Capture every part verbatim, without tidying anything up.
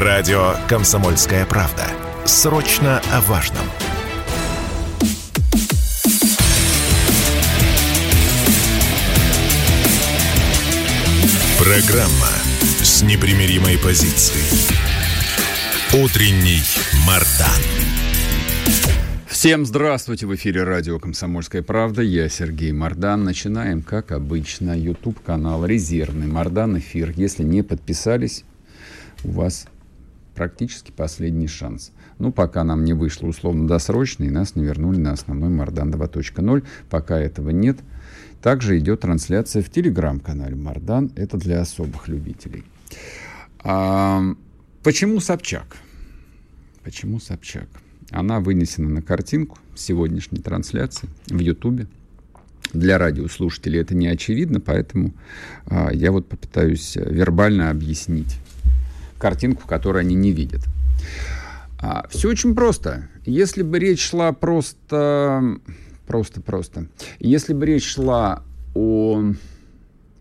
Радио «Комсомольская правда». Срочно о важном. Программа с непримиримой позицией. Утренний Мардан. Всем здравствуйте! В эфире радио «Комсомольская правда». Я Сергей Мардан. Начинаем, как обычно, YouTube-канал «Резервный Мардан Эфир». Если не подписались, у вас практически последний шанс. Ну, пока нам не вышло условно-досрочно, и нас не вернули на основной Мардан два точка ноль. Пока этого нет. Также идет трансляция в телеграм-канале «Мардан». Это для особых любителей. А почему Собчак? Почему Собчак? Она вынесена на картинку сегодняшней трансляции в Ютубе. Для радиослушателей это не очевидно, поэтому а, я вот попытаюсь вербально объяснить картинку, которую они не видят. А, все очень просто. Если бы речь шла просто... Просто-просто. Если бы речь шла о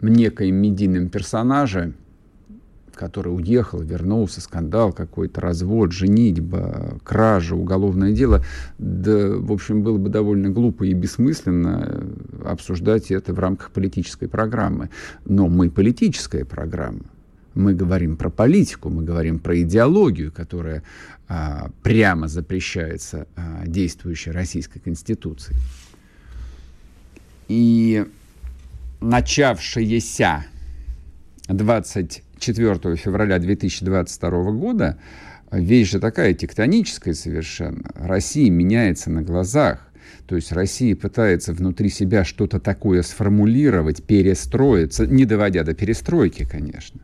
некоем медийном персонаже, который уехал, вернулся, скандал какой-то, развод, женитьба, кража, уголовное дело, да, в общем, было бы довольно глупо и бессмысленно обсуждать это в рамках политической программы. Но мы политическая программа. Мы говорим про политику, мы говорим про идеологию, которая а, прямо запрещается а, действующей Российской Конституцией. И начавшееся двадцать четвёртого февраля две тысячи двадцать второго года, вещь же такая тектоническая совершенно. Россия меняется на глазах. То есть Россия пытается внутри себя что-то такое сформулировать, перестроиться, не доводя до перестройки, конечно.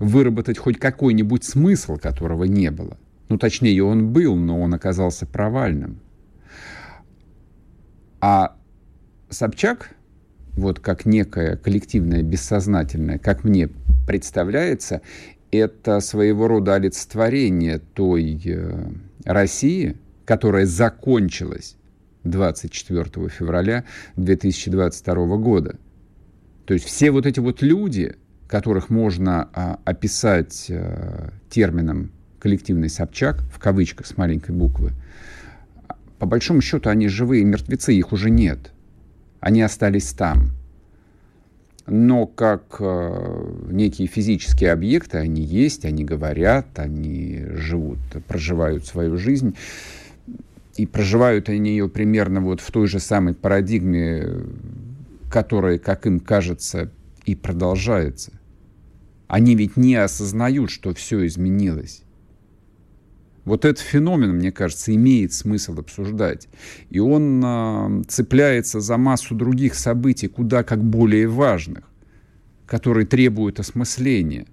Выработать хоть какой-нибудь смысл, которого не было. Ну, точнее, он был, но он оказался провальным. А Собчак, вот как некое коллективное, бессознательное, как мне представляется, это своего рода олицетворение той э, России, которая закончилась двадцать четвёртого февраля две тысячи двадцать второго года. То есть все вот эти вот люди, которых можно а, описать а, термином «коллективный Собчак», в кавычках с маленькой буквы, по большому счету они живые мертвецы, их уже нет. Они остались там. Но как а, некие физические объекты, они есть, они говорят, они живут, проживают свою жизнь. И проживают они ее примерно вот в той же самой парадигме, которая, как им кажется, и продолжается. Они ведь не осознают, что все изменилось. Вот этот феномен, мне кажется, имеет смысл обсуждать. И он э, цепляется за массу других событий, куда как более важных, которые требуют осмысления.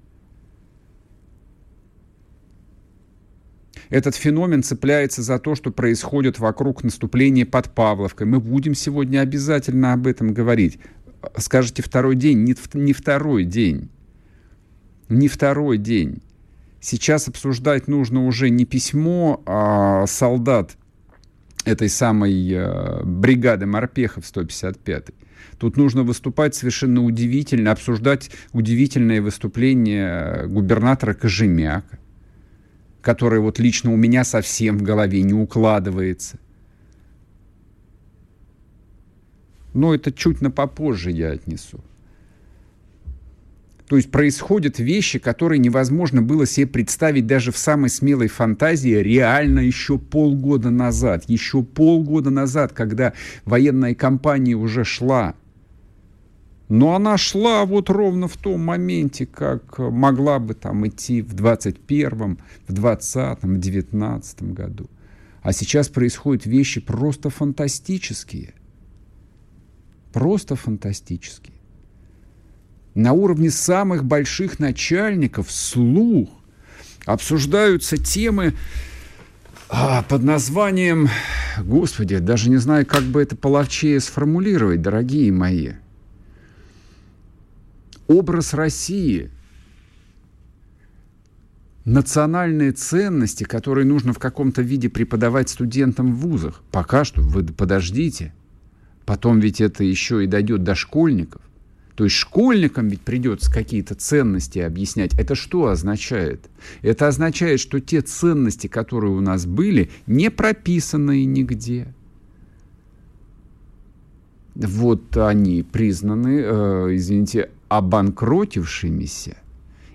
Этот феномен цепляется за то, что происходит вокруг наступления под Павловкой. Мы будем сегодня обязательно об этом говорить. Скажете, второй день? Не, не второй день. Не второй день. Сейчас обсуждать нужно уже не письмо а солдат этой самой бригады морпехов сто пятьдесят пятой. Тут нужно выступать совершенно удивительно, обсуждать удивительное выступление губернатора Кожемяка, которое вот лично у меня совсем в голове не укладывается. Но это чуть на попозже я отнесу. То есть происходят вещи, которые невозможно было себе представить даже в самой смелой фантазии реально еще полгода назад. Еще полгода назад, когда военная кампания уже шла. Но она шла вот ровно в том моменте, как могла бы там идти в двадцать первом, в двадцатом, в девятнадцатом году. А сейчас происходят вещи просто фантастические. Просто фантастические. На уровне самых больших начальников вслух обсуждаются темы а, под названием... Господи, даже не знаю, как бы это половчее сформулировать, дорогие мои. Образ России. Национальные ценности, которые нужно в каком-то виде преподавать студентам в вузах. Пока что вы подождите. Потом ведь это еще и дойдет до школьников. То есть школьникам ведь придется какие-то ценности объяснять. Это что означает? Это означает, что те ценности, которые у нас были, не прописанные нигде. Вот они признаны, э, извините, обанкротившимися.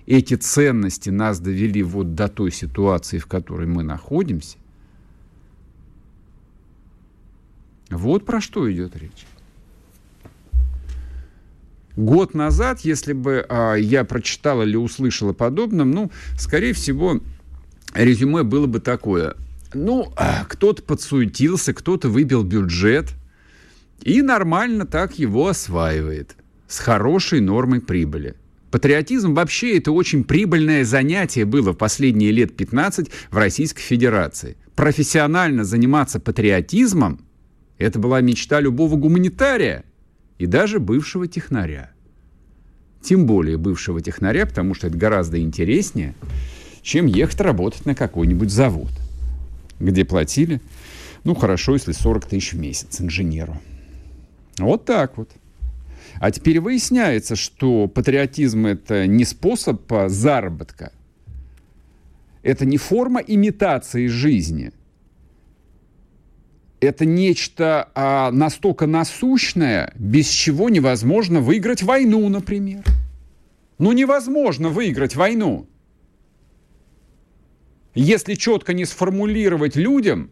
Эти ценности нас довели вот до той ситуации, в которой мы находимся. Вот про что идет речь. Год назад, если бы а, я прочитала или услышала подобным, ну, скорее всего, резюме было бы такое. Ну, кто-то подсуетился, кто-то выбил бюджет и нормально так его осваивает с хорошей нормой прибыли. Патриотизм вообще это очень прибыльное занятие было в последние лет пятнадцать в Российской Федерации. Профессионально заниматься патриотизмом – это была мечта любого гуманитария. И даже бывшего технаря. Тем более бывшего технаря, потому что это гораздо интереснее, чем ехать работать на какой-нибудь завод, где платили, ну, хорошо, если сорок тысяч в месяц инженеру. Вот так вот. А теперь выясняется, что патриотизм – это не способ заработка. Это не форма имитации жизни. Это нечто а, настолько насущное, без чего невозможно выиграть войну, например. Ну, невозможно выиграть войну. Если четко не сформулировать людям,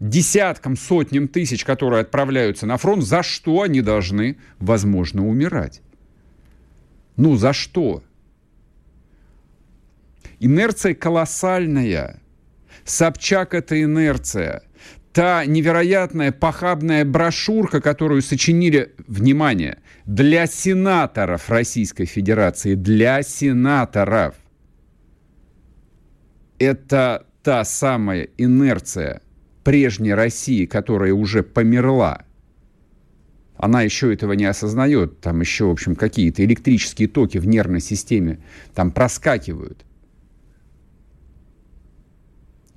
десяткам, сотням тысяч, которые отправляются на фронт, за что они должны, возможно, умирать. Ну, за что? Инерция колоссальная. Собчак – это инерция. Та невероятная похабная брошюрка, которую сочинили, внимание, для сенаторов Российской Федерации, для сенаторов. Это та самая инерция прежней России, которая уже померла. Она еще этого не осознает. Там еще, в общем, какие-то электрические токи в нервной системе там проскакивают.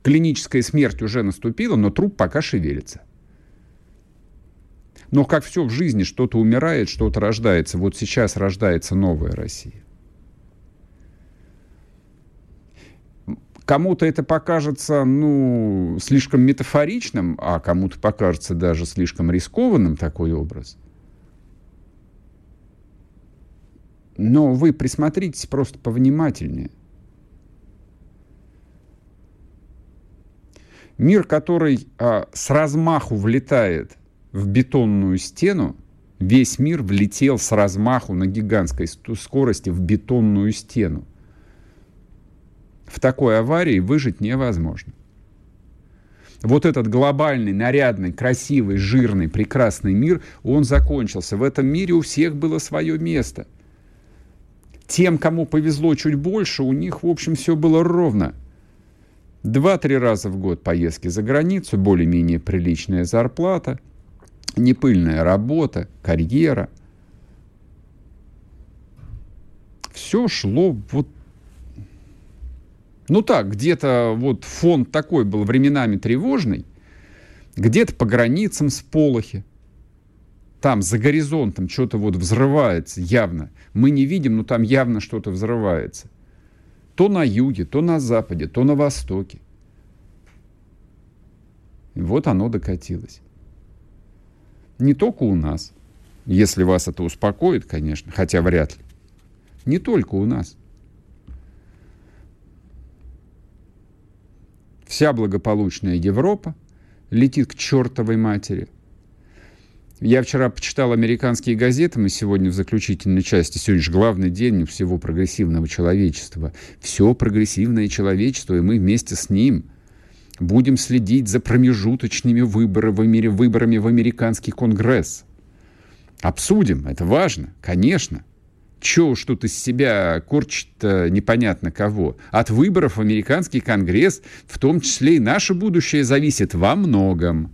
Клиническая смерть уже наступила, но труп пока шевелится. Но как все в жизни, что-то умирает, что-то рождается. Вот сейчас рождается новая Россия. Кому-то это покажется, ну, слишком метафоричным, а кому-то покажется даже слишком рискованным такой образ. Но вы присмотритесь просто повнимательнее. Мир, который а, с размаху влетает в бетонную стену, весь мир влетел с размаху на гигантской скорости в бетонную стену. В такой аварии выжить невозможно. Вот этот глобальный, нарядный, красивый, жирный, прекрасный мир, он закончился. В этом мире у всех было свое место. Тем, кому повезло чуть больше, у них, в общем, все было ровно. Два-три раза в год поездки за границу, более-менее приличная зарплата, непыльная работа, карьера. Все шло вот... Ну так, где-то вот фон такой был временами тревожный, где-то по границам сполохи. Там за горизонтом что-то вот взрывается явно. Мы не видим, но там явно что-то взрывается. То на юге, то на западе, то на востоке. И вот оно докатилось. Не только у нас. Если вас это успокоит, конечно, хотя вряд ли. Не только у нас. Вся благополучная Европа летит к чертовой матери. Я вчера почитал американские газеты, мы сегодня в заключительной части, сегодня же главный день всего прогрессивного человечества. Все прогрессивное человечество, и мы вместе с ним будем следить за промежуточными выборами, выборами в американский конгресс. Обсудим, это важно, конечно. Чего уж тут из себя корчит непонятно кого. От выборов в американский конгресс, в том числе и наше будущее, зависит во многом.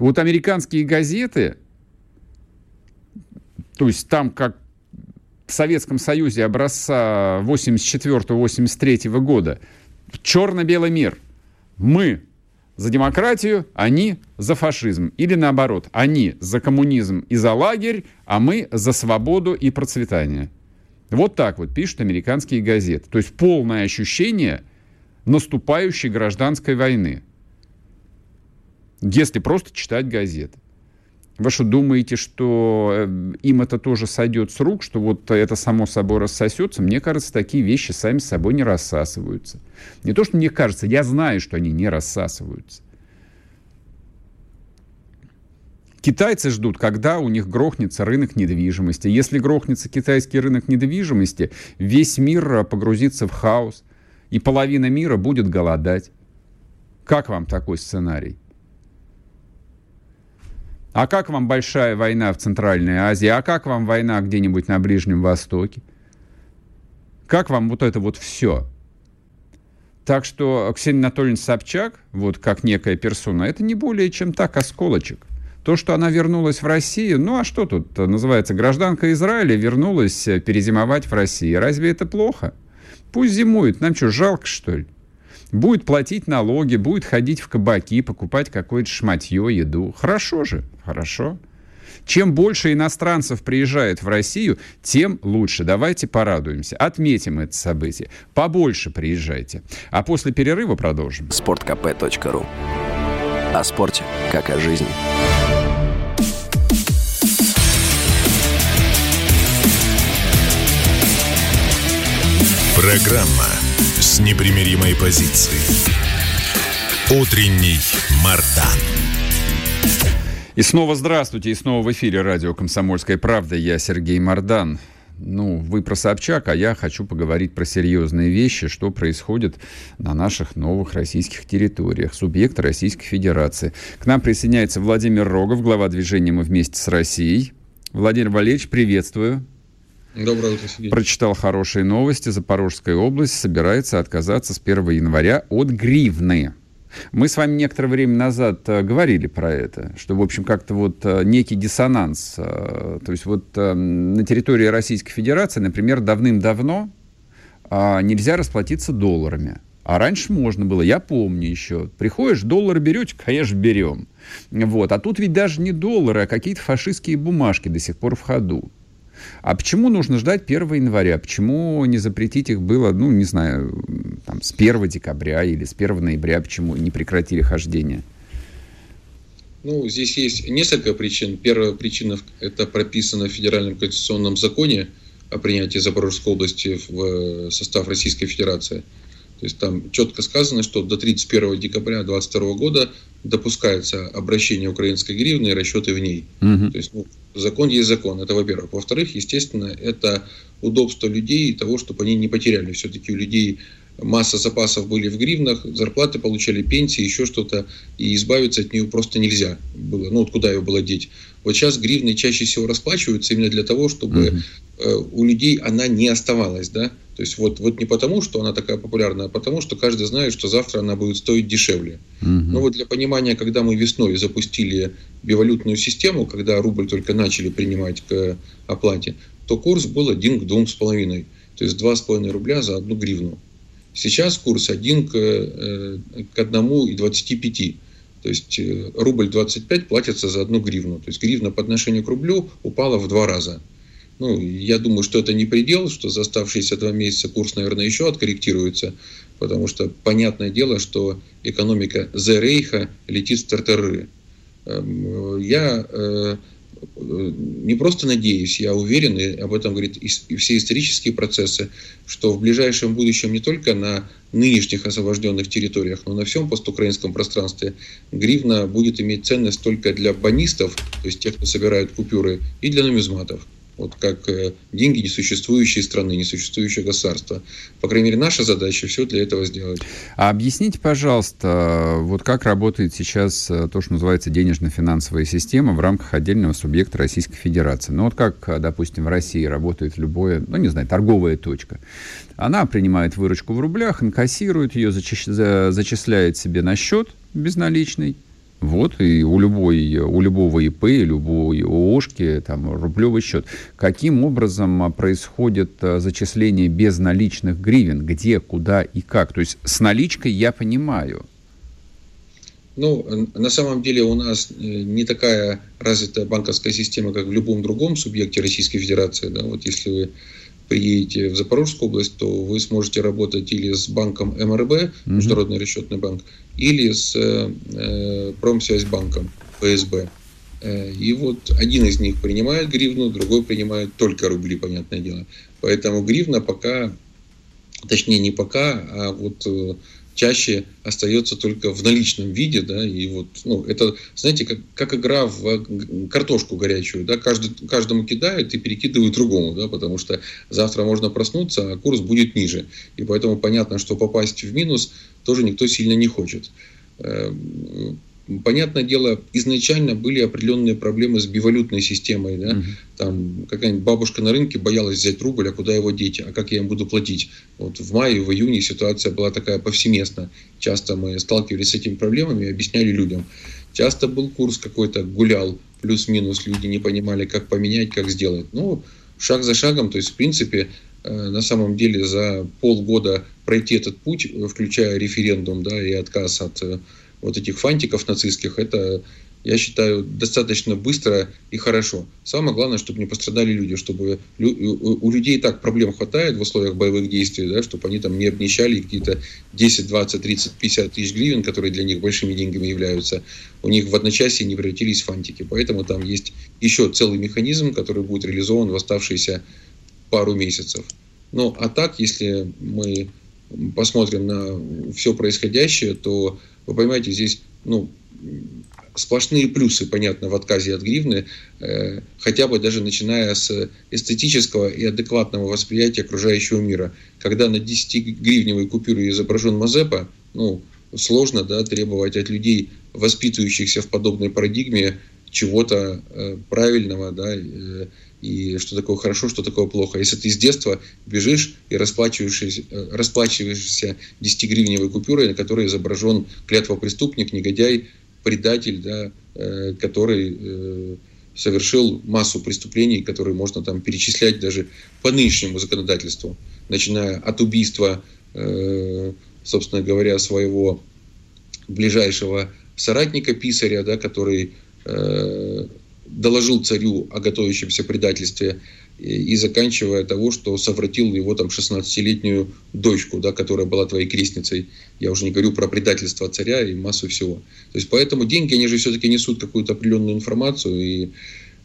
Вот американские газеты, то есть там, как в Советском Союзе образца восемьдесят четвёртого восемьдесят третьего года, черно-белый мир, мы, за демократию, они за фашизм. Или наоборот, они за коммунизм и за лагерь, а мы за свободу и процветание. Вот так вот пишут американские газеты. То есть полное ощущение наступающей гражданской войны. Если просто читать газеты. Вы что, думаете, что им это тоже сойдет с рук, что вот это само собой рассосется? Мне кажется, такие вещи сами с собой не рассасываются. Не то, что мне кажется, я знаю, что они не рассасываются. Китайцы ждут, когда у них грохнется рынок недвижимости. Если грохнется китайский рынок недвижимости, весь мир погрузится в хаос, и половина мира будет голодать. Как вам такой сценарий? А как вам большая война в Центральной Азии? А как вам война где-нибудь на Ближнем Востоке? Как вам вот это вот все? Так что Ксения Анатольевна Собчак, вот как некая персона, это не более чем так осколочек. То, что она вернулась в Россию, ну а что тут называется? Гражданка Израиля вернулась перезимовать в России. Разве это плохо? Пусть зимует. Нам что, жалко, что ли? Будет платить налоги, будет ходить в кабаки, покупать какое-то шматье, еду. Хорошо же, хорошо. Чем больше иностранцев приезжает в Россию, тем лучше. Давайте порадуемся, отметим это событие. Побольше приезжайте. А после перерыва продолжим. спорт кэ пэ точка ру. О спорте, как о жизни. Программа с непримиримой позицией. Утренний Мардан. И снова здравствуйте, и снова в эфире радио «Комсомольская правда». Я Сергей Мардан. Ну, вы про Собчак, а я хочу поговорить про серьезные вещи, что происходит на наших новых российских территориях, субъекта Российской Федерации. К нам присоединяется Владимир Рогов, глава движения «Мы вместе с Россией». Владимир Валерьевич, приветствую. Доброе утро, Сергей. Прочитал хорошие новости. Запорожская область собирается отказаться с первого января от гривны. Мы с вами некоторое время назад говорили про это, что, в общем, как-то вот некий диссонанс. То есть вот на территории Российской Федерации, например, давным-давно нельзя расплатиться долларами. А раньше можно было, я помню еще. Приходишь, доллар берете, конечно, берем. Вот. А тут ведь даже не доллары, а какие-то фашистские бумажки до сих пор в ходу. А почему нужно ждать первого января? Почему не запретить их было, ну, не знаю, там, с первого декабря или с первого ноября? Почему не прекратили хождение? Ну, здесь есть несколько причин. Первая причина – это прописано в Федеральном конституционном законе о принятии Запорожской области в состав Российской Федерации. То есть там четко сказано, что до тридцать первого декабря две тысячи двадцать второго года допускается обращение украинской гривны и расчеты в ней. Угу. То есть, ну, закон есть закон, это во-первых. Во-вторых, естественно, это удобство людей и того, чтобы они не потеряли. Все-таки у людей масса запасов были в гривнах, зарплаты получали, пенсии, еще что-то. И избавиться от нее просто нельзя было. Ну, вот куда ее было деть? Вот сейчас гривны чаще всего расплачиваются именно для того, чтобы угу. у людей она не оставалась, да? То есть вот, вот не потому, что она такая популярная, а потому, что каждый знает, что завтра она будет стоить дешевле. Угу. Но вот для понимания, когда мы весной запустили бивалютную систему, когда рубль только начали принимать к оплате, то курс был один к двум с половиной. То есть два с половиной рубля за одну гривну. Сейчас курс один к одному и двадцати пяти. То есть рубль двадцать пять платится за одну гривну. То есть гривна по отношению к рублю упала в два раза. Ну, я думаю, что это не предел, что за оставшиеся два месяца курс, наверное, еще откорректируется, потому что понятное дело, что экономика Зе Рейха летит в тартары. Я не просто надеюсь, я уверен, и об этом говорят и все исторические процессы, что в ближайшем будущем не только на нынешних освобожденных территориях, но на всем постукраинском пространстве гривна будет иметь ценность только для банистов, то есть тех, кто собирает купюры, и для нумизматов. Вот как деньги несуществующей страны, несуществующего государства. По крайней мере, наша задача все для этого сделать. А объясните, пожалуйста, вот как работает сейчас то, что называется денежно-финансовая система в рамках отдельного субъекта Российской Федерации. Ну вот как, допустим, в России работает любое, ну не знаю, торговая точка. Она принимает выручку в рублях, инкассирует ее, зачисляет себе на счет безналичный. Вот, и у, любой, у любого ИП, и любой ООшки, там, рублевый счет. Каким образом происходит зачисление безналичных гривен? Где, куда и как? То есть с наличкой я понимаю. Ну, на самом деле у нас не такая развитая банковская система, как в любом другом субъекте Российской Федерации. Да, вот если вы приедете в Запорожскую область, то вы сможете работать или с банком эм эр бэ, mm-hmm. Международный расчетный банк, или с э, Промсвязьбанком, пэ эс бэ. Э, и вот один из них принимает гривну, другой принимает только рубли, понятное дело. Поэтому гривна пока, точнее не пока, а вот э, чаще остается только в наличном виде, да, и вот, ну, это, знаете, как, как игра в картошку горячую, да, каждый, каждому кидают и перекидывают другому, да, потому что завтра можно проснуться, а курс будет ниже, и поэтому понятно, что попасть в минус тоже никто сильно не хочет. Понятное дело, изначально были определенные проблемы с бивалютной системой. Да? Uh-huh. Там какая-нибудь бабушка на рынке боялась взять рубль, а куда его деть, а как я им буду платить. Вот в мае, в июне ситуация была такая повсеместно. Часто мы сталкивались с этими проблемами и объясняли людям. Часто был курс какой-то, гулял, плюс-минус, люди не понимали, как поменять, как сделать. Ну, шаг за шагом, то есть, в принципе, на самом деле за полгода пройти этот путь, включая референдум, да, и отказ от... вот этих фантиков нацистских, это, я считаю, достаточно быстро и хорошо. Самое главное, чтобы не пострадали люди, чтобы лю- у людей так проблем хватает в условиях боевых действий, да, чтобы они там не обнищали какие-то десять, двадцать, тридцать, пятьдесят тысяч гривен, которые для них большими деньгами являются, у них в одночасье не превратились в фантики. Поэтому там есть еще целый механизм, который будет реализован в оставшиеся пару месяцев. Ну, а так, если мы посмотрим на все происходящее, то вы понимаете, здесь, ну, сплошные плюсы, понятно, в отказе от гривны, э, хотя бы даже начиная с эстетического и адекватного восприятия окружающего мира. Когда на десятигривневой купюре изображен Мазепа, ну, сложно, да, требовать от людей, воспитывающихся в подобной парадигме, чего-то э, правильного, да, э, и что такое хорошо, что такое плохо. Если ты с детства бежишь и расплачиваешься, расплачиваешься десятигривневой купюрой, на которой изображен клятвопреступник, негодяй, предатель, да, э, который э, совершил массу преступлений, которые можно там перечислять даже по нынешнему законодательству, начиная от убийства, э, собственно говоря, своего ближайшего соратника-писаря, да, который... Э, доложил царю о готовящемся предательстве и, и заканчивая того, что совратил его там шестнадцатилетнюю дочку, да, которая была твоей крестницей. Я уже не говорю про предательство царя и массу всего. То есть поэтому деньги, они же все-таки несут какую-то определенную информацию. И,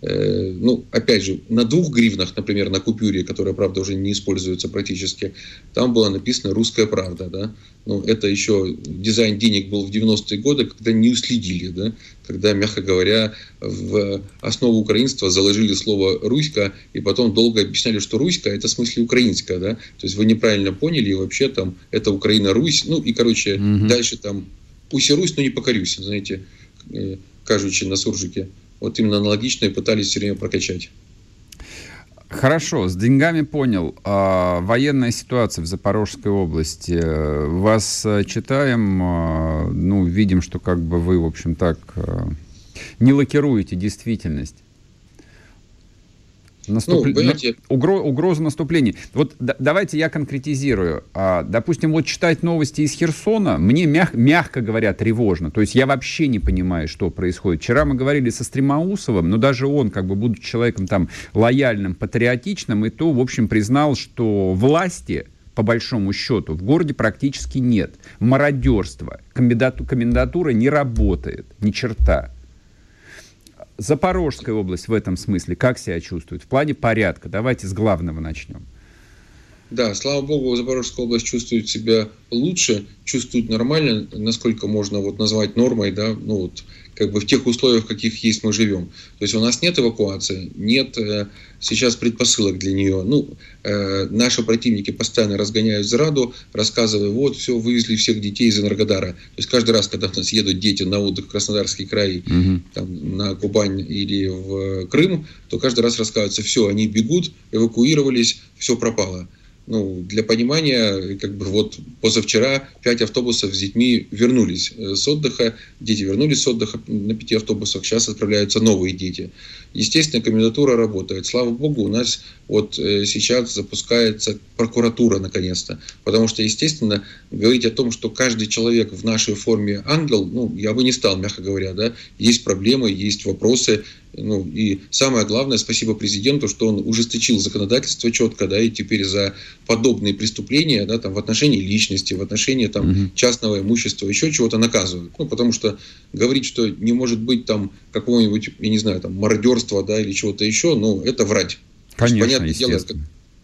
э, ну, опять же, на двух гривнах, например, на купюре, которая, правда, уже не используется практически, там было написано «Русская правда». Да? Ну, это еще дизайн денег был в девяностые годы, когда не уследили, да? Когда, мягко говоря, в основу украинства заложили слово «руська», и потом долго объясняли, что «руська» — это в смысле «украинская», да, то есть вы неправильно поняли, и вообще там это Украина-Русь, ну и, короче, mm-hmm. дальше там «уси-Русь, но не покорюсь», знаете, кажучи на суржике, вот именно аналогично и пытались все время прокачать. Хорошо, с деньгами понял. А, военная ситуация в Запорожской области. Вас читаем, ну, видим, что как бы вы, в общем, так не лакируете действительность. Наступ... Ну, понимаете... Угро... Угроза наступления. Вот да, давайте я конкретизирую. А, допустим, вот читать новости из Херсона мне, мяг... мягко говоря, тревожно. То есть я вообще не понимаю, что происходит. Вчера мы говорили со Стремоусовым, но даже он, как бы, будучи человеком там лояльным, патриотичным, и то, в общем, признал, что власти, по большому счету, в городе практически нет. Мародерство. Комендату... Комендатура не работает. Ни черта. Запорожская область в этом смысле как себя чувствует? В плане порядка. Давайте с главного начнем. Да, слава богу, Запорожская область чувствует себя лучше, чувствует нормально, насколько можно вот назвать нормой, да, ну вот, как бы в тех условиях, в каких есть мы живем. То есть у нас нет эвакуации, нет э, сейчас предпосылок для нее. Ну, э, наши противники постоянно разгоняют зраду, рассказывая, вот, все, вывезли всех детей из Энергодара. То есть каждый раз, когда у нас едут дети на отдых в Краснодарский край, угу. там, на Кубань или в Крым, то каждый раз рассказывается, все, они бегут, эвакуировались, все пропало. Ну, для понимания, как бы вот позавчера пять автобусов с детьми вернулись с отдыха, дети вернулись с отдыха на пяти автобусах, сейчас отправляются новые дети. Естественно, комендатура работает. Слава богу, у нас вот сейчас запускается прокуратура наконец-то. Потому что, естественно, говорить о том, что каждый человек в нашей форме ангел, ну, я бы не стал, мягко говоря, да. Есть проблемы, есть вопросы. Ну, и самое главное, спасибо президенту, что он ужесточил законодательство четко, да, и теперь за подобные преступления, да, там, в отношении личности, в отношении там, угу. частного имущества, еще чего-то наказывают. Ну, потому что говорить, что не может быть там какого-нибудь, я не знаю, там, мародерства, да, или чего-то еще, ну, это врать. Конечно, понятное дело,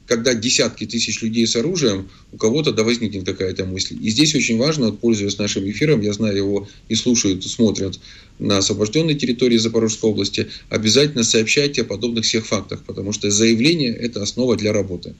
когда десятки тысяч людей с оружием, у кого-то да возникнет какая-то мысль. И здесь очень важно, вот, пользуясь нашим эфиром, я знаю, его и слушают, и смотрят на освобожденной территории Запорожской области, обязательно сообщайте о подобных всех фактах, потому что заявление – это основа для работы.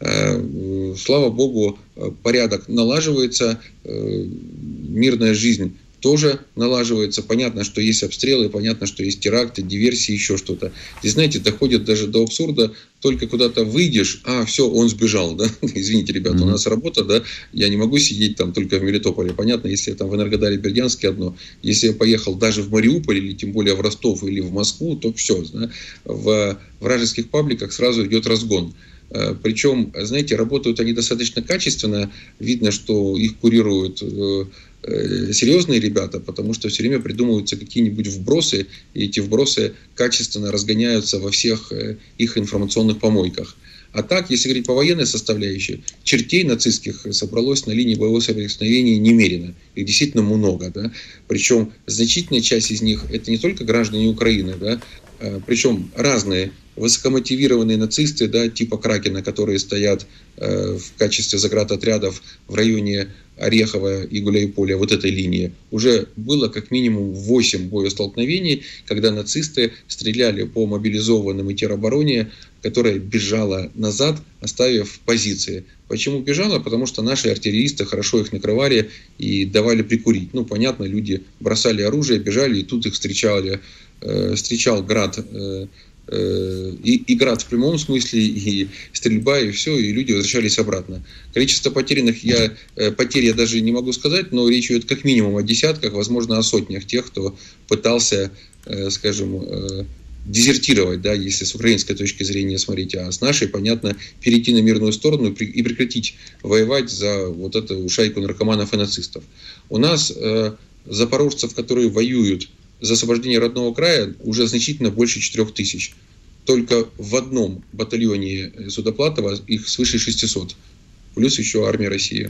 Слава богу, порядок налаживается, мирная жизнь тоже налаживается. Понятно, что есть обстрелы, понятно, что есть теракты, диверсии, еще что-то. И знаете, доходит даже до абсурда, только куда-то выйдешь, а, все, он сбежал, да? Извините, ребята, mm-hmm. у нас работа, да? Я не могу сидеть там только в Мелитополе. Понятно, если я там в Энергодаре, Бердянске одно. Если я поехал даже в Мариуполь, или тем более в Ростов, или в Москву, то все. Да? В вражеских пабликах сразу идет разгон. Причем, знаете, работают они достаточно качественно. Видно, что их курируют серьезные ребята, потому что все время придумываются какие-нибудь вбросы, и эти вбросы качественно разгоняются во всех их информационных помойках. А так, если говорить по военной составляющей, чертей нацистских собралось на линии боевого соприкосновения немерено. Их действительно много. Да? Причем значительная часть из них это не только граждане Украины, да? Причем разные высокомотивированные нацисты, да, типа Кракена, которые стоят э, в качестве заградотрядов в районе Орехова и Гуляйполя, вот этой линии, уже было как минимум восемь боестолкновений, когда нацисты стреляли по мобилизованным и теробороне, которая бежала назад, оставив позиции. Почему бежала? Потому что наши артиллеристы хорошо их накрывали и давали прикурить. Ну, понятно, люди бросали оружие, бежали, и тут их встречали, э, встречал град э, И, и град в прямом смысле, и стрельба, и все, и люди возвращались обратно. Количество потерянных, я, потерь я даже не могу сказать, но речь идет как минимум о десятках, возможно, о сотнях тех, кто пытался, скажем, дезертировать, да, если с украинской точки зрения смотреть, а с нашей, понятно, перейти на мирную сторону и прекратить воевать за вот эту шайку наркоманов и нацистов. У нас запорожцев, которые воюют за освобождение родного края, уже значительно больше четырех тысяч. Только в одном батальоне Судоплатова их свыше шестисот. Плюс еще армия России.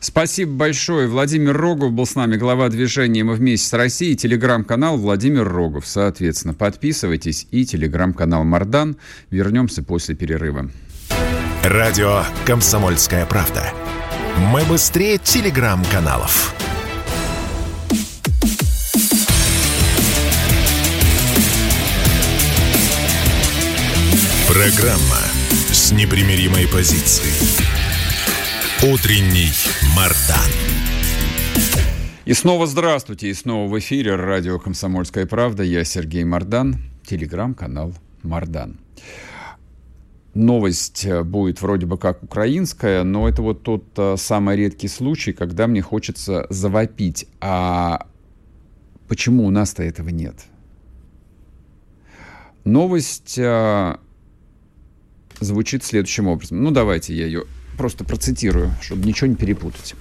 Спасибо большое. Владимир Рогов был с нами, глава движения «Мы вместе с Россией», телеграм-канал Владимир Рогов. Соответственно, подписывайтесь, и телеграм-канал Мардан. Вернемся после перерыва. Радио «Комсомольская правда». Мы быстрее телеграм-каналов. Программа с непримиримой позицией. Утренний Мардан. И снова здравствуйте, и снова в эфире радио «Комсомольская правда». Я Сергей Мардан, телеграм-канал Мардан. Новость будет вроде бы как украинская, но это вот тот самый редкий случай, когда мне хочется завопить. А почему у нас-то этого нет? Новость а, звучит следующим образом. Ну, давайте я ее просто процитирую, чтобы ничего не перепутать.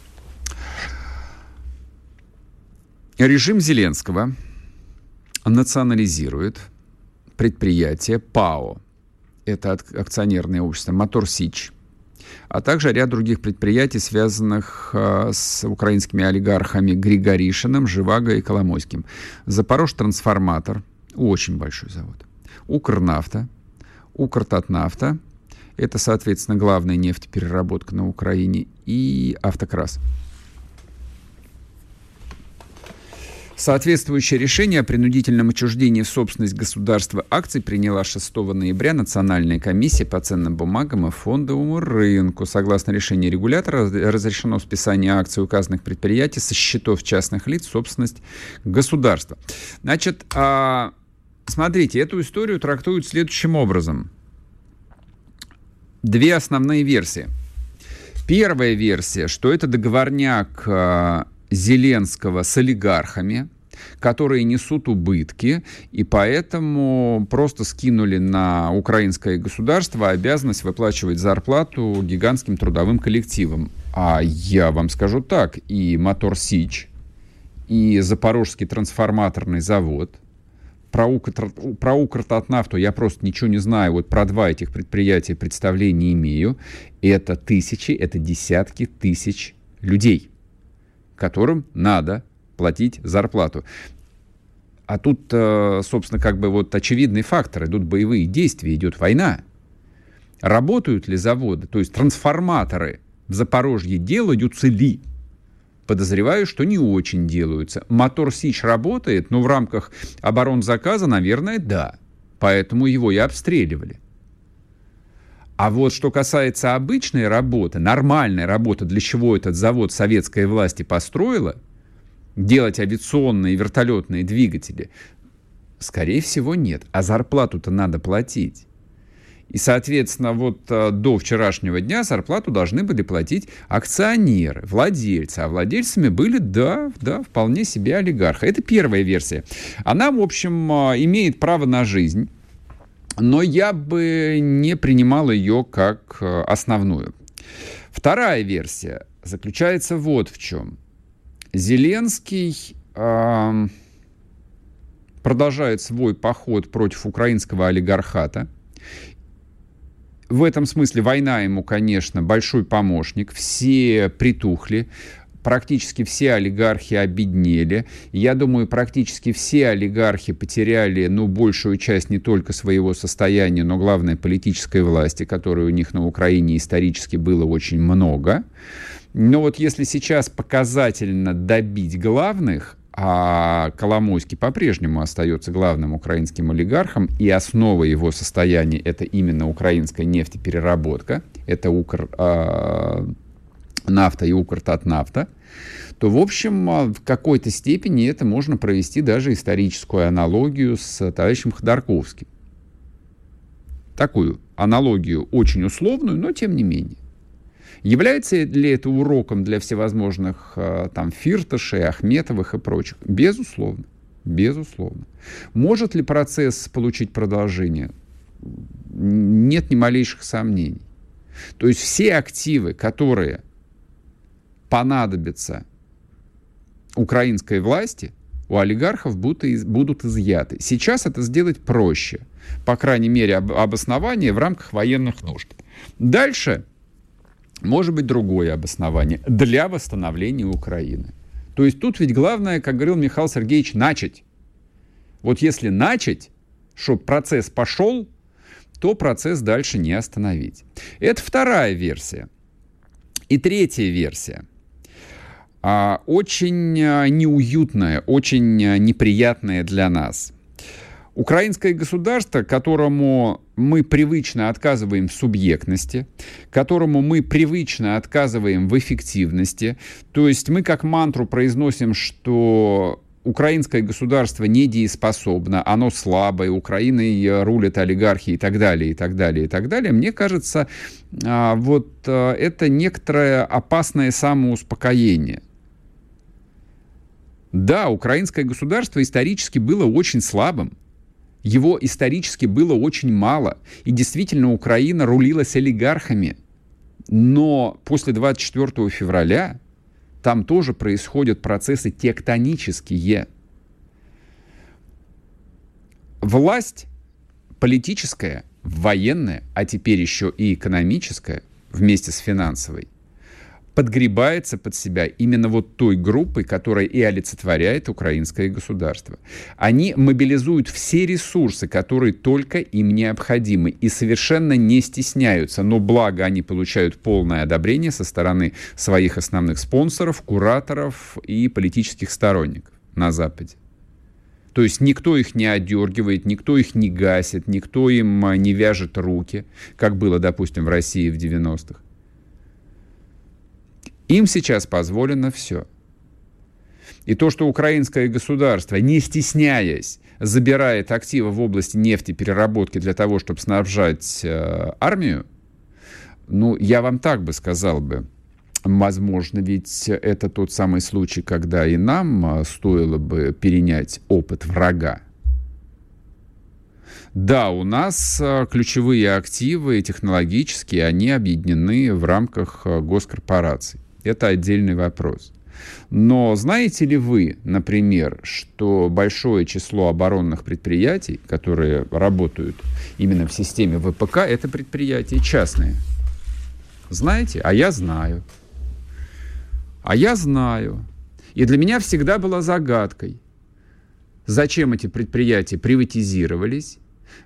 Режим Зеленского национализирует предприятие ПАО. Это акционерное общество «Мотор Сич», а также ряд других предприятий, связанных а, с украинскими олигархами Григоришиным, Живаго и Коломойским. «Запорожтрансформатор» — очень большой завод. «Укрнафта», «Укртатнафта» — это, соответственно, главная нефтепереработка на Украине, и «Автокрас». Соответствующее решение о принудительном отчуждении в собственность государства акций приняла шестого ноября Национальная комиссия по ценным бумагам и фондовому рынку. Согласно решению регулятора, разрешено списание акций указанных предприятий со счетов частных лиц в собственность государства. Значит, а... смотрите, эту историю трактуют следующим образом. Две основные версии. Первая версия, что это договорняк Зеленского с олигархами, которые несут убытки, и поэтому просто скинули на украинское государство обязанность выплачивать зарплату гигантским трудовым коллективам. А я вам скажу так, и «Мотор Сич», и Запорожский трансформаторный завод, про, Укр... про Укртатнафту я просто ничего не знаю, вот про два этих предприятия представления не имею. Это тысячи, это десятки тысяч людей, которым надо платить зарплату. А тут, собственно, как бы вот очевидный фактор. Идут боевые действия, идет война. Работают ли заводы, то есть трансформаторы в Запорожье делаются ли? Подозреваю, что не очень делаются. «Мотор Сич» работает, но в рамках оборонзаказа, наверное, да. Поэтому его и обстреливали. А вот что касается обычной работы, нормальной работы, для чего этот завод советская власть построила, делать авиационные и вертолетные двигатели, скорее всего, нет. А зарплату-то надо платить. И, соответственно, вот до вчерашнего дня зарплату должны были платить акционеры, владельцы. А владельцами были, да, да, вполне себе олигархи. Это первая версия. Она, в общем, имеет право на жизнь, но я бы не принимал ее как основную. Вторая версия заключается вот в чем. Зеленский э, продолжает свой поход против украинского олигархата. В этом смысле война ему, конечно, большой помощник. Все притухли, практически все олигархи обеднели. Я думаю, практически все олигархи потеряли, ну, большую часть не только своего состояния, но, главное, политической власти, которой у них на Украине исторически было очень много. Но вот если сейчас показательно добить главных, а Коломойский по-прежнему остается главным украинским олигархом, и основа его состояния – это именно украинская нефтепереработка, это Укрнафта и Укртатнафта, то, в общем, в какой-то степени это можно провести даже историческую аналогию с товарищем Ходорковским. Такую аналогию очень условную, но тем не менее. Является ли это уроком для всевозможных там Фирташей, Ахметовых и прочих? Безусловно. Безусловно. Может ли процесс получить продолжение? Нет ни малейших сомнений. То есть все активы, которые понадобятся украинской власти, у олигархов будут, из, будут изъяты. Сейчас это сделать проще. По крайней мере, об, обоснование в рамках военных нужд. Дальше... Может быть, другое обоснование для восстановления Украины. То есть тут ведь главное, как говорил Михаил Сергеевич, начать. Вот если начать, чтобы процесс пошел, то процесс дальше не остановить. Это вторая версия. И третья версия. Очень неуютная, очень неприятная для нас. Украинское государство, которому мы привычно отказываем в субъектности, которому мы привычно отказываем в эффективности, то есть мы как мантру произносим, что украинское государство недееспособно, оно слабое, Украиной рулят олигархи и так далее, и так далее, и так далее. Мне кажется, вот это некоторое опасное самоуспокоение. Да, украинское государство исторически было очень слабым. Его исторически было очень мало. И действительно, Украина рулилась олигархами. Но после двадцать четвёртого февраля там тоже происходят процессы тектонические. Власть политическая, военная, а теперь еще и экономическая, вместе с финансовой, подгребается под себя именно вот той группой, которая и олицетворяет украинское государство. Они мобилизуют все ресурсы, которые только им необходимы, и совершенно не стесняются. Но благо они получают полное одобрение со стороны своих основных спонсоров, кураторов и политических сторонников на Западе. То есть никто их не отдергивает, никто их не гасит, никто им не вяжет руки, как было, допустим, в России в девяностых. Им сейчас позволено все. И то, что украинское государство, не стесняясь, забирает активы в области нефтепереработки для того, чтобы снабжать э, армию, ну, я вам так бы сказал бы, Возможно, ведь это тот самый случай, когда и нам стоило бы перенять опыт врага. Да, у нас ключевые активы технологические, они объединены в рамках госкорпораций. Это отдельный вопрос. Но знаете ли вы, например, что большое число оборонных предприятий, которые работают именно в системе ВПК, это предприятия частные? Знаете? А я знаю. А я знаю. И для меня всегда была загадкой, зачем эти предприятия приватизировались,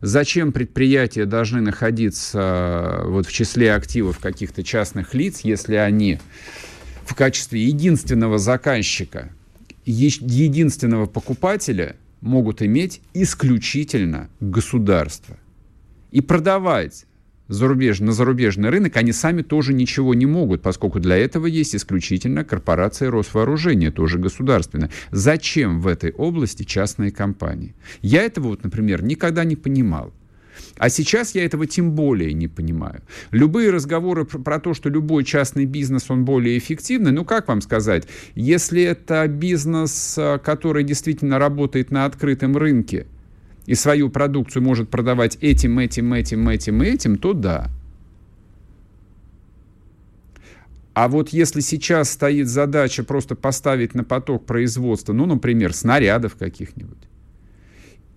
зачем предприятия должны находиться вот в числе активов каких-то частных лиц, если они в качестве единственного заказчика, е- единственного покупателя могут иметь исключительно государство. И продавать зарубеж- на зарубежный рынок они сами тоже ничего не могут, поскольку для этого есть исключительно корпорация Росвооружение, тоже государственная. Зачем в этой области частные компании? Я этого, вот, например, никогда не понимал. А сейчас я этого тем более не понимаю. Любые разговоры про, про то, что любой частный бизнес, он более эффективный, ну, как вам сказать, если это бизнес, который действительно работает на открытом рынке и свою продукцию может продавать этим, этим, этим, этим, этим, то да. А вот если сейчас стоит задача просто поставить на поток производства, ну, например, снарядов каких-нибудь,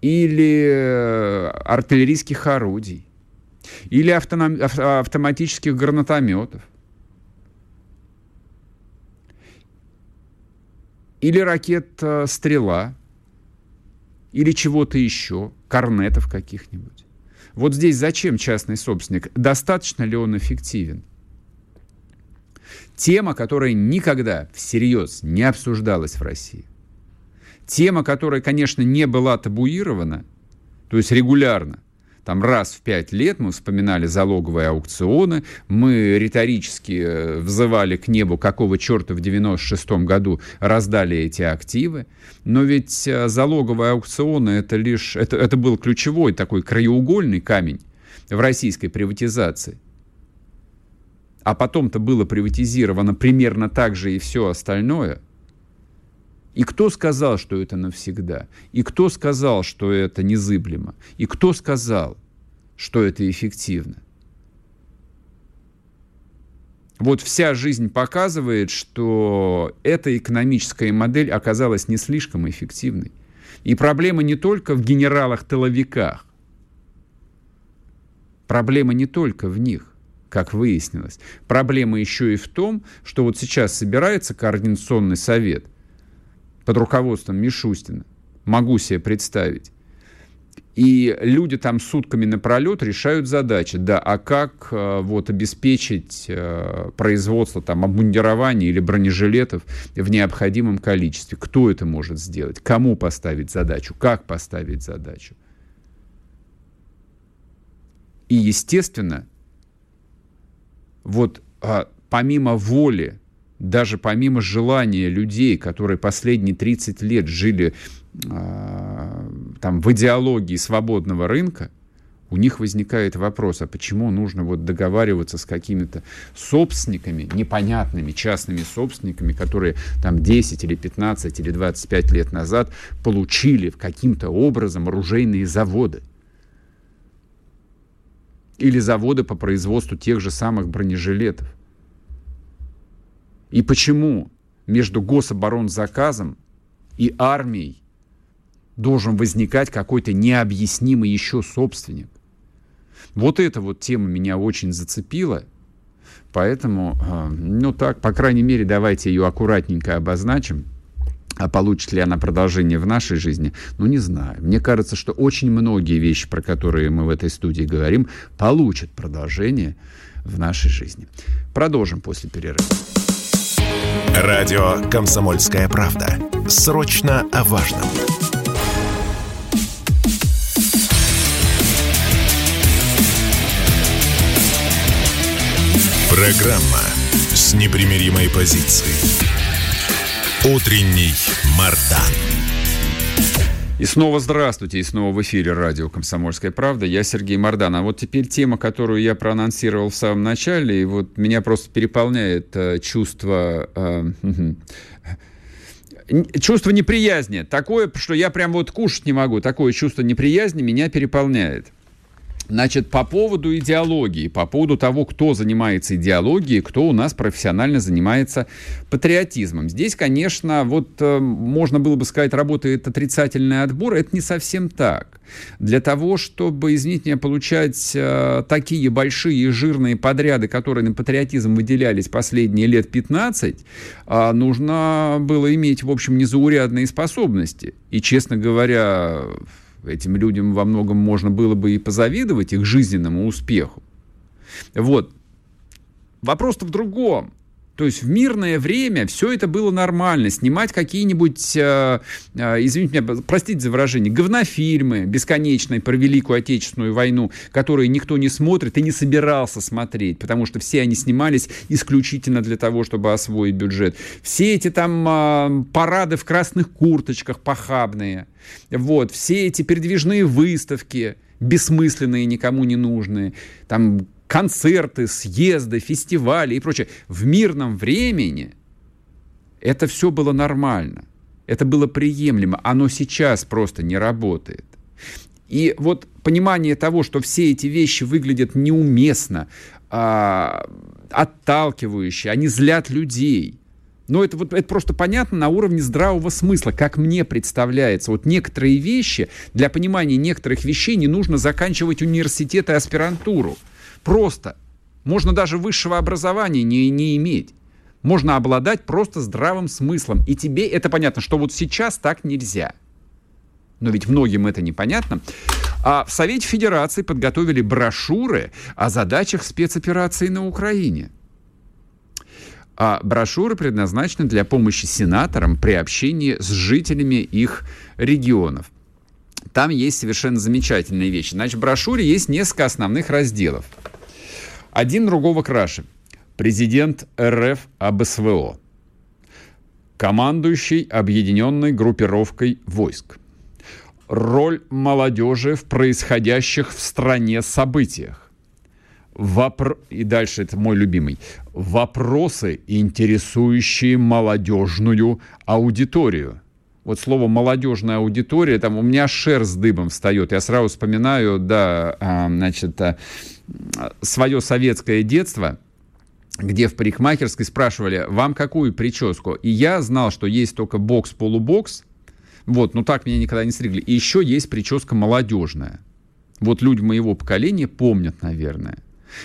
или артиллерийских орудий, или автоном... автоматических гранатометов, или ракет «Стрела», или чего-то еще, корнетов каких-нибудь. Вот здесь зачем частный собственник? Достаточно ли он эффективен? Тема, которая никогда всерьез не обсуждалась в России. Тема, которая, конечно, не была табуирована, то есть регулярно, там раз в пять лет мы вспоминали залоговые аукционы, мы риторически взывали к небу, какого черта в девяносто шестом году раздали эти активы, но ведь залоговые аукционы это лишь, это, это был ключевой такой краеугольный камень в российской приватизации. А потом-то было приватизировано примерно так же и все остальное. И кто сказал, что это навсегда? И кто сказал, что это незыблемо? И кто сказал, что это эффективно? Вот вся жизнь показывает, что эта экономическая модель оказалась не слишком эффективной. И проблема не только в генералах-тыловиках. Проблема не только в них, как выяснилось. Проблема еще и в том, что вот сейчас собирается Координационный совет под руководством Мишустина, могу себе представить. И люди там сутками напролет решают задачи. Да, а как вот обеспечить производство там обмундирования или бронежилетов в необходимом количестве? Кто это может сделать? Кому поставить задачу? Как поставить задачу? И, естественно, вот помимо воли, даже помимо желания людей, которые последние тридцать лет жили э, там, в идеологии свободного рынка, у них возникает вопрос, а почему нужно вот договариваться с какими-то собственниками, непонятными частными собственниками, которые там, десять или пятнадцать или двадцать пять лет назад получили каким-то образом оружейные заводы или заводы по производству тех же самых бронежилетов. И почему между гособоронзаказом и армией должен возникать какой-то необъяснимый еще собственник? Вот эта вот тема меня очень зацепила, поэтому, ну так, по крайней мере, давайте ее аккуратненько обозначим. А получит ли она продолжение в нашей жизни? Ну, не знаю. Мне кажется, что очень многие вещи, про которые мы в этой студии говорим, получат продолжение в нашей жизни. Продолжим после перерыва. Радио «Комсомольская правда». Срочно о важном. Программа с непримиримой позицией. Утренний Мардан. И снова здравствуйте, и снова в эфире радио «Комсомольская правда». Я Сергей Мардан. А вот теперь тема, которую я проанонсировал в самом начале, и вот меня просто переполняет э, чувство... Э, э, чувство неприязни. Такое, что я прям вот кушать не могу. Такое чувство неприязни меня переполняет. Значит, по поводу идеологии, по поводу того, кто занимается идеологией, кто у нас профессионально занимается патриотизмом. Здесь, конечно, вот можно было бы сказать, работает отрицательный отбор. Это не совсем так. Для того, чтобы, извините меня, получать э, такие большие жирные подряды, которые на патриотизм выделялись последние лет пятнадцать, э, нужно было иметь, в общем, незаурядные способности. И, честно говоря... Этим людям во многом можно было бы и позавидовать их жизненному успеху. Вот. Вопрос-то в другом. То есть в мирное время все это было нормально. Снимать какие-нибудь, э, э, извините меня, простите за выражение, говнофильмы бесконечные про Великую Отечественную войну, которые никто не смотрит и не собирался смотреть, потому что все они снимались исключительно для того, чтобы освоить бюджет. Все эти там э, парады в красных курточках похабные, вот, все эти передвижные выставки, бессмысленные, никому не нужные, там... концерты, съезды, фестивали и прочее. В мирном времени это все было нормально. Это было приемлемо. Оно сейчас просто не работает. И вот понимание того, что все эти вещи выглядят неуместно, а, отталкивающе, они злят людей. Но это, вот, это просто понятно на уровне здравого смысла, как мне представляется. Вот некоторые вещи, для понимания некоторых вещей не нужно заканчивать университет и аспирантуру. Просто. Можно даже высшего образования не, не иметь. Можно обладать просто здравым смыслом. И тебе это понятно, что вот сейчас так нельзя. Но ведь многим это непонятно. А в Совете Федерации подготовили брошюры о задачах спецоперации на Украине. А брошюры предназначены для помощи сенаторам при общении с жителями их регионов. Там есть совершенно замечательные вещи. Значит, в брошюре есть несколько основных разделов. Один другого краше. Президент РФ об СВО. Командующий объединенной группировкой войск. Роль молодежи в происходящих в стране событиях. Вопр... И дальше это мой любимый. Вопросы, интересующие молодежную аудиторию. Вот слово «молодежная аудитория», там у меня шерсть дыбом встает. Я сразу вспоминаю, да, значит, свое советское детство, где в парикмахерской спрашивали, вам какую прическу? И я знал, что есть только бокс-полубокс. Вот, но так меня никогда не стригли. И еще есть прическа молодежная. Вот люди моего поколения помнят, наверное.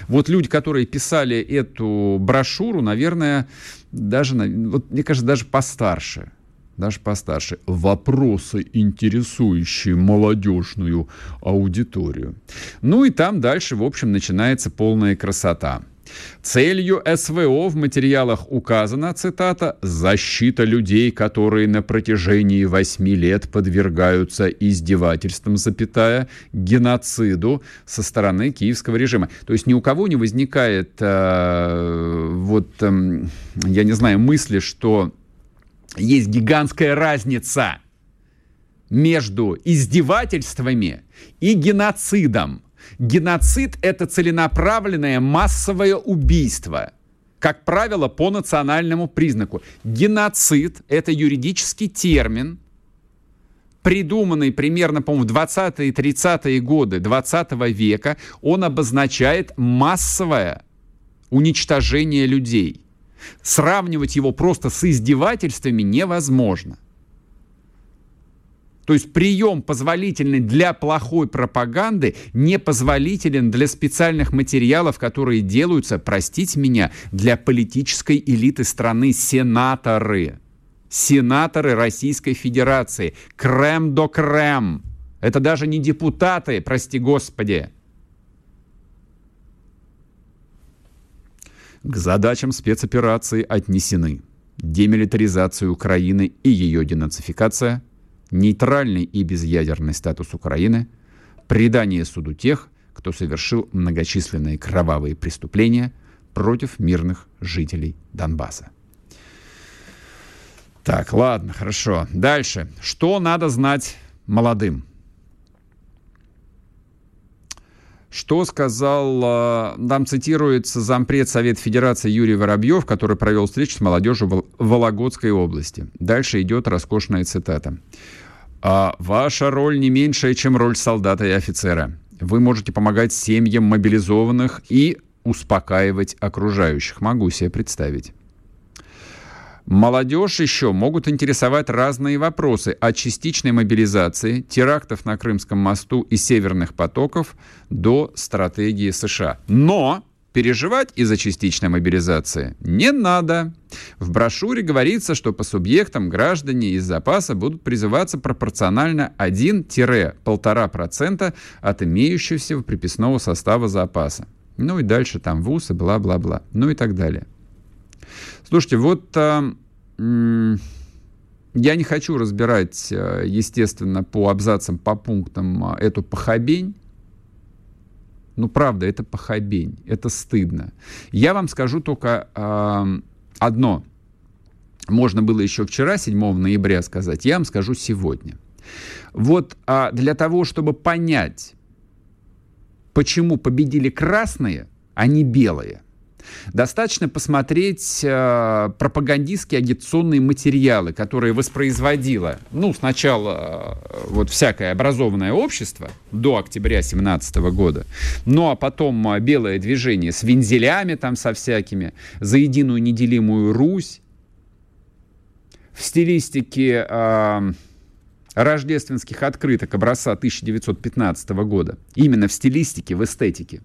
Вот люди, которые писали эту брошюру, наверное, даже, вот, мне кажется, даже постарше. Даже постарше. Вопросы, интересующие молодежную аудиторию. Ну и там дальше, в общем, начинается полная красота. Целью СВО в материалах указана, цитата, «защита людей, которые на протяжении восьми лет подвергаются издевательствам, запятая, геноциду со стороны киевского режима». То есть ни у кого не возникает, э, вот, э, я не знаю, мысли, что... Есть гигантская разница между издевательствами и геноцидом. Геноцид – это целенаправленное массовое убийство, как правило, по национальному признаку. Геноцид – это юридический термин, придуманный примерно, по-моему, в двадцатые-тридцатые годы двадцатого века. Он обозначает массовое уничтожение людей. Сравнивать его просто с издевательствами невозможно. То есть прием, позволительный для плохой пропаганды, не позволителен для специальных материалов, которые делаются, простите меня, для политической элиты страны, сенаторы. Сенаторы Российской Федерации. Крем до крем. Это даже не депутаты, прости господи. К задачам спецоперации отнесены демилитаризация Украины и ее денацификация, нейтральный и безъядерный статус Украины, предание суду тех, кто совершил многочисленные кровавые преступления против мирных жителей Донбасса. Так, ладно, хорошо. Дальше. Что надо знать молодым. Что сказал, нам цитируется зампред Совета Федерации Юрий Воробьев, который провел встречу с молодежью в Вологодской области. Дальше идет роскошная цитата. «Ваша роль не меньшая, чем роль солдата и офицера. Вы можете помогать семьям мобилизованных и успокаивать окружающих». Могу себе представить. Молодежь еще могут интересовать разные вопросы от частичной мобилизации, терактов на Крымском мосту и северных потоков до стратегии США. Но переживать из-за частичной мобилизации не надо. В брошюре говорится, что по субъектам граждане из запаса будут призываться пропорционально один-полтора процента от имеющегося приписного состава запаса. Ну и дальше там вуз и бла-бла-бла. Ну и так далее. Слушайте, вот а, м- я не хочу разбирать, естественно, по абзацам, по пунктам эту похабень. Ну, правда, это похабень, это стыдно. Я вам скажу только а, одно. Можно было еще вчера, седьмого ноября, сказать, я вам скажу сегодня. Вот а, для того, чтобы понять, почему победили красные, а не белые, достаточно посмотреть э, пропагандистские агитационные материалы, которые воспроизводило, ну, сначала э, вот всякое образованное общество до октября семнадцатого года, ну, а потом э, белое движение с вензелями там со всякими, за единую неделимую Русь, в стилистике э, рождественских открыток образца тысяча девятьсот пятнадцатого года, именно в стилистике, в эстетике.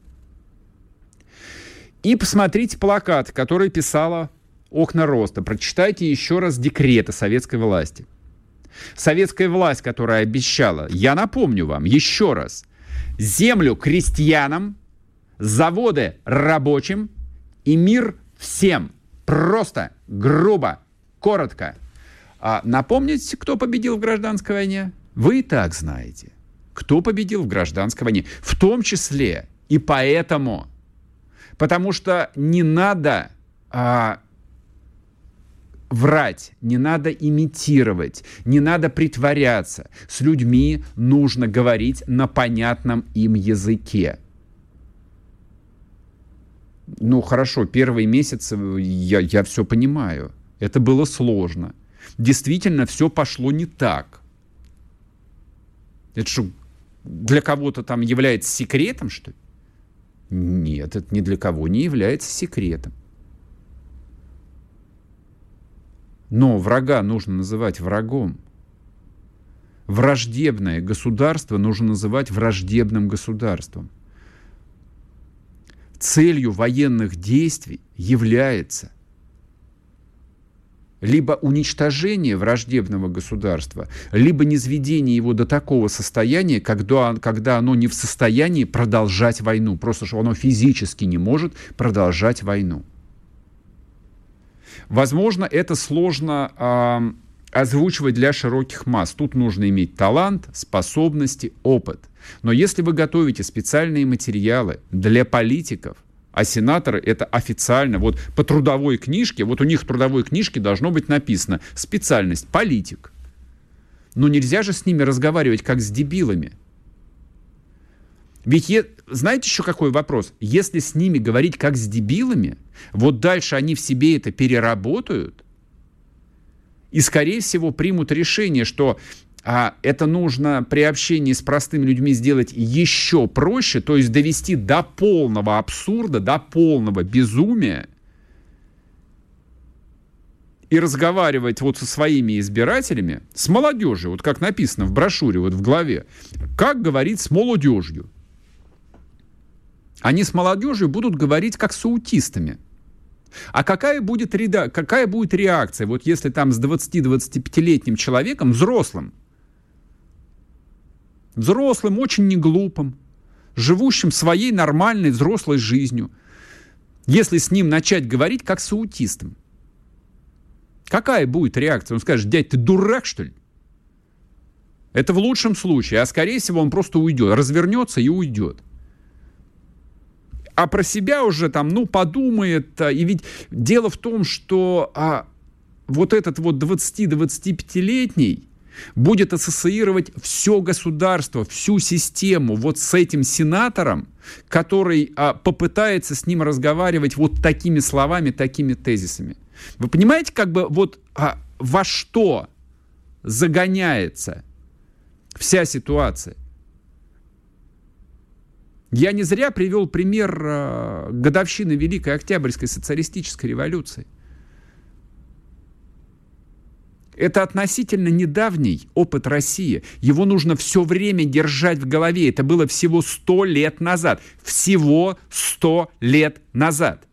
И посмотрите плакат, который писала «Окна роста». Прочитайте еще раз декреты советской власти. Советская власть, которая обещала, я напомню вам еще раз, землю крестьянам, заводы рабочим и мир всем. Просто, грубо, коротко. А напомните, кто победил в гражданской войне? Вы и так знаете, кто победил в гражданской войне. В том числе и поэтому... Потому что не надо а, врать, не надо имитировать, не надо притворяться. С людьми нужно говорить на понятном им языке. Ну, хорошо, первые месяцы я, я все понимаю. Это было сложно. Действительно, все пошло не так. Это что, для кого-то там является секретом, что ли? Нет, это ни для кого не является секретом. Но врага нужно называть врагом. Враждебное государство нужно называть враждебным государством. Целью военных действий является либо уничтожение враждебного государства, либо низведение его до такого состояния, когда, когда оно не в состоянии продолжать войну. Просто что оно физически не может продолжать войну. Возможно, это сложно э, озвучивать для широких масс. Тут нужно иметь талант, способности, опыт. Но если вы готовите специальные материалы для политиков, а сенаторы это официально, вот по трудовой книжке, вот у них в трудовой книжке должно быть написано специальность политик. Но нельзя же с ними разговаривать как с дебилами. Ведь е... знаете еще какой вопрос? Если с ними говорить как с дебилами, вот дальше они в себе это переработают и, скорее всего, примут решение, что а, это нужно при общении с простыми людьми сделать еще проще, то есть довести до полного абсурда, до полного безумия и разговаривать вот со своими избирателями, с молодежью, вот как написано в брошюре, вот в главе, как говорить с молодежью. Они с молодежью будут говорить как с аутистами. А какая будет, реда... какая будет реакция, вот если там с двадцати-двадцатипятилетним человеком, взрослым, взрослым, очень неглупым, живущим своей нормальной взрослой жизнью, если с ним начать говорить как с аутистом? Какая будет реакция? Он скажет, дядь, ты дурак, что ли? Это в лучшем случае, а скорее всего он просто уйдет, развернется и уйдет. А про себя уже там, ну, подумает. И ведь дело в том, что а, вот этот вот двадцати-двадцатипятилетний, будет ассоциировать все государство, всю систему вот с этим сенатором, который а, попытается с ним разговаривать вот такими словами, такими тезисами. Вы понимаете, как бы вот а, во что загоняется вся ситуация? Я не зря привел пример а, годовщины Великой Октябрьской социалистической революции. Это относительно недавний опыт России. Его нужно все время держать в голове. Это было всего сто лет назад. Всего сто лет назад.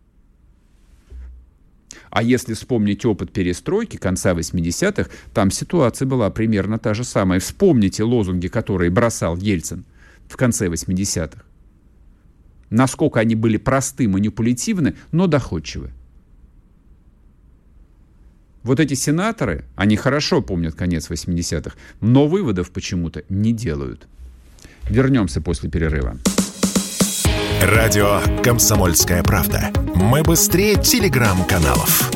А если вспомнить опыт перестройки конца восьмидесятых, там ситуация была примерно та же самая. Вспомните лозунги, которые бросал Ельцин в конце восьмидесятых. Насколько они были просты, манипулятивны, но доходчивы. Вот эти сенаторы, они хорошо помнят конец восьмидесятых, но выводов почему-то не делают. Вернемся после перерыва. Радио «Комсомольская правда». Мы быстрее телеграм-каналов.